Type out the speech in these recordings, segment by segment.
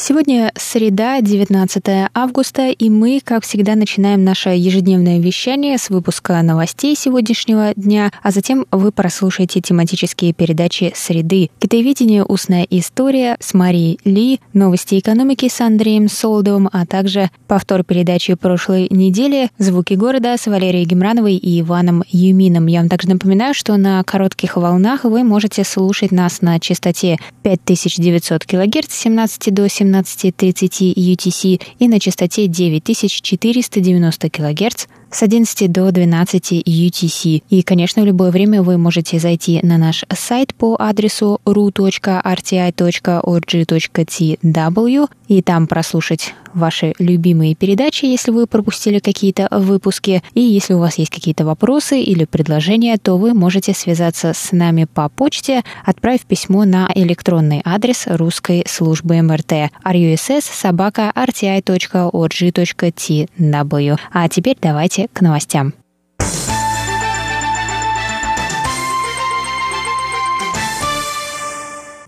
Сегодня среда, 19 августа, и мы, как всегда, начинаем наше ежедневное вещание с выпуска новостей сегодняшнего дня, а затем вы прослушаете тематические передачи «Среды», «Китаеведение. Устная история» с Марией Ли, «Новости экономики» с Андреем Солдовым, а также повтор передачи прошлой недели «Звуки города» с Валерией Гемрановой и Иваном Юмином. Я вам также напоминаю, что на коротких волнах вы можете слушать нас на частоте 5900 кГц с 17 до 17:30 UTC и на частоте 9490 кГц с 11 до 12 UTC. И, конечно, в любое время вы можете зайти на наш сайт по адресу ru.rti.org.tw и там прослушать ваши любимые передачи, если вы пропустили какие-то выпуски. И если у вас есть какие-то вопросы или предложения, то вы можете связаться с нами по почте, отправив письмо на электронный адрес русской службы МРТ russ@rti.org.tw. А теперь давайте к новостям.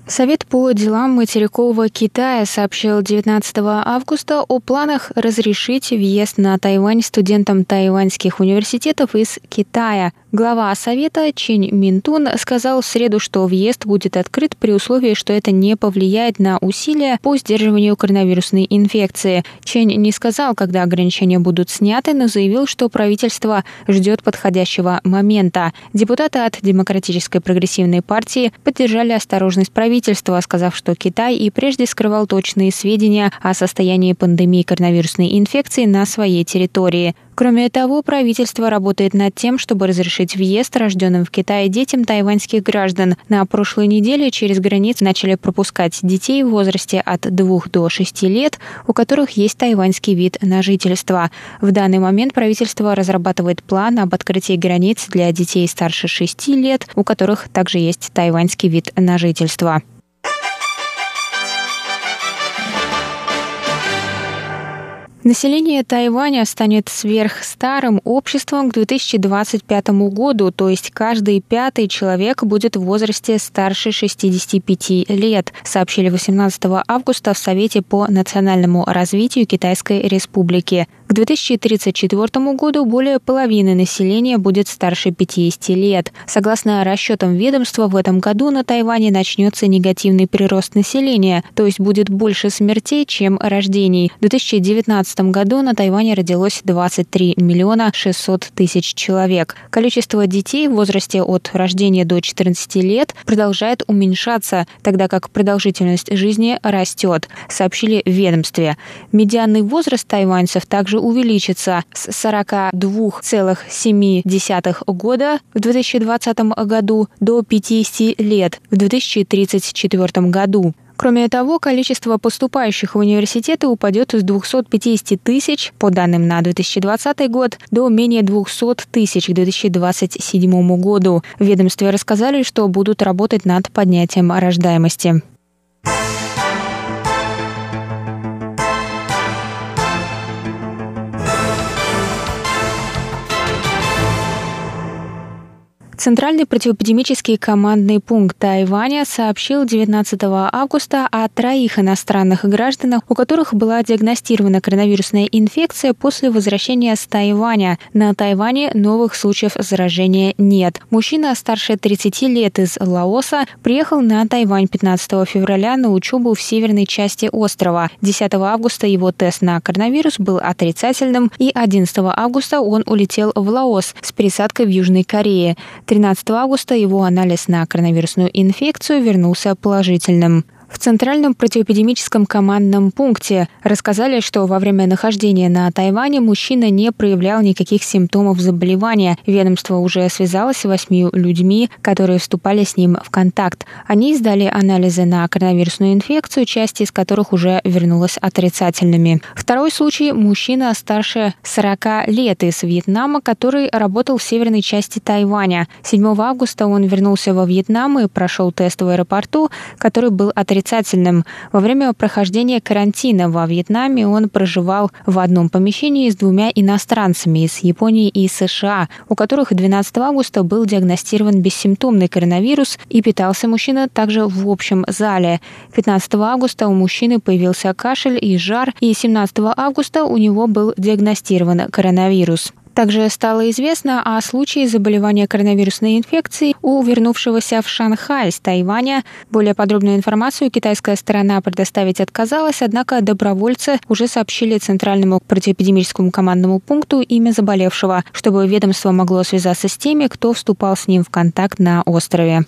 Совет по делам материкового Китая сообщил 19 августа о планах разрешить въезд на Тайвань студентам тайваньских университетов из Китая. Глава Совета Чэнь Минтун сказал в среду, что въезд будет открыт при условии, что это не повлияет на усилия по сдерживанию коронавирусной инфекции. Чэнь не сказал, когда ограничения будут сняты, но заявил, что правительство ждет подходящего момента. Депутаты от Демократической прогрессивной партии поддержали осторожность правительства, сказав, что Китай и прежде скрывал точные сведения о состоянии пандемии коронавирусной инфекции на своей территории. Кроме того, правительство работает над тем, чтобы разрешить въезд рожденным в Китае детям тайваньских граждан. На прошлой неделе через границу начали пропускать детей в возрасте от 2 до 6 лет, у которых есть тайваньский вид на жительство. В данный момент правительство разрабатывает план об открытии границ для детей старше 6 лет, у которых также есть тайваньский вид на жительство. Население Тайваня станет сверхстарым обществом к 2025 году, то есть каждый пятый человек будет в возрасте старше 65 лет, сообщили 18 августа в Совете по национальному развитию Китайской Республики. К 2034 году более половины населения будет старше 50 лет. Согласно расчетам ведомства, в этом году на Тайване начнется негативный прирост населения, то есть будет больше смертей, чем рождений. В 2019 году на Тайване родилось 23 миллиона 600 тысяч человек. Количество детей в возрасте от рождения до 14 лет продолжает уменьшаться, тогда как продолжительность жизни растет, сообщили в ведомстве. Медианный возраст тайваньцев также увеличится с 42,7 года в 2020 году до 50 лет в 2034 году. Кроме того, количество поступающих в университеты упадет с 250 тысяч, по данным на 2020 год, до менее 200 тысяч к 2027 году. В ведомстве рассказали, что будут работать над поднятием рождаемости. Центральный противоэпидемический командный пункт Тайваня сообщил 19 августа о 3 иностранных гражданах, у которых была диагностирована коронавирусная инфекция после возвращения с Тайваня. На Тайване новых случаев заражения нет. Мужчина старше 30 лет из Лаоса приехал на Тайвань 15 февраля на учебу в северной части острова. 10 августа его тест на коронавирус был отрицательным, и 11 августа он улетел в Лаос с пересадкой в Южной Корее. 13 августа его анализ на коронавирусную инфекцию вернулся положительным. В Центральном противоэпидемическом командном пункте рассказали, что во время нахождения на Тайване мужчина не проявлял никаких симптомов заболевания. Ведомство уже связалось с 8 людьми, которые вступали с ним в контакт. Они сдали анализы на коронавирусную инфекцию, часть из которых уже вернулась отрицательными. Второй случай – мужчина старше 40 лет из Вьетнама, который работал в северной части Тайваня. 7 августа он вернулся во Вьетнам и прошел тест в аэропорту, который был отрицательным. Во время прохождения карантина во Вьетнаме он проживал в одном помещении с двумя иностранцами из Японии и США, у которых 12 августа был диагностирован бессимптомный коронавирус, и питался мужчина также в общем зале. 15 августа у мужчины появился кашель и жар, и 17 августа у него был диагностирован коронавирус. Также стало известно о случае заболевания коронавирусной инфекцией у вернувшегося в Шанхай с Тайваня. Более подробную информацию китайская сторона предоставить отказалась, однако добровольцы уже сообщили Центральному противоэпидемическому командному пункту имя заболевшего, чтобы ведомство могло связаться с теми, кто вступал с ним в контакт на острове.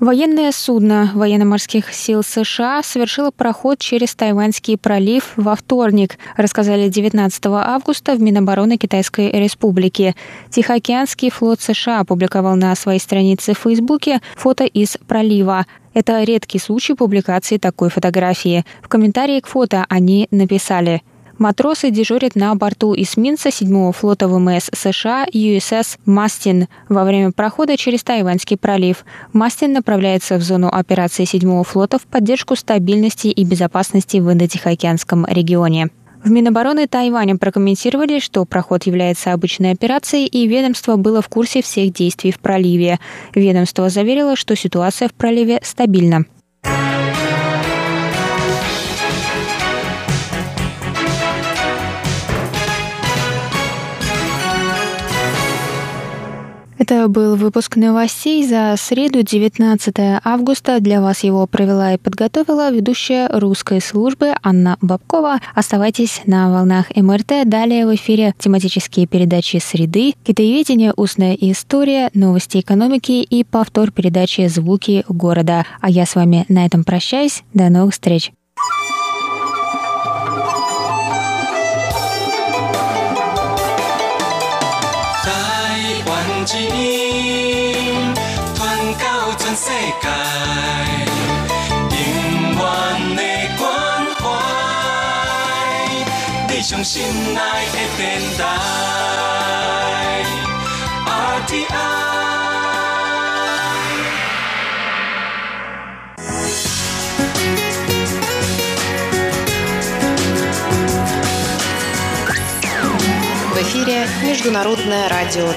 Военное судно военно-морских сил США совершило проход через Тайваньский пролив во вторник, рассказали 19 августа в Минобороны Китайской Республики. Тихоокеанский флот США опубликовал на своей странице в Фейсбуке фото из пролива. Это редкий случай публикации такой фотографии. В комментарии к фото они написали: матросы дежурят на борту эсминца 7-го флота ВМС США USS Mustin во время прохода через Тайваньский пролив. Мастин направляется в зону операции 7-го флота в поддержку стабильности и безопасности в Индо-Тихоокеанском регионе. В Минобороны Тайваня прокомментировали, что проход является обычной операцией, и ведомство было в курсе всех действий в проливе. Ведомство заверило, что ситуация в проливе стабильна. Это был выпуск новостей за среду, 19 августа. Для вас его провела и подготовила ведущая русской службы Анна Бобкова. Оставайтесь на волнах МРТ. Далее в эфире тематические передачи «Среды», «Китаеведение», «Устная история», «Новости экономики» и повтор передачи «Звуки города». А я с вами на этом прощаюсь. До новых встреч. В эфире Международное радио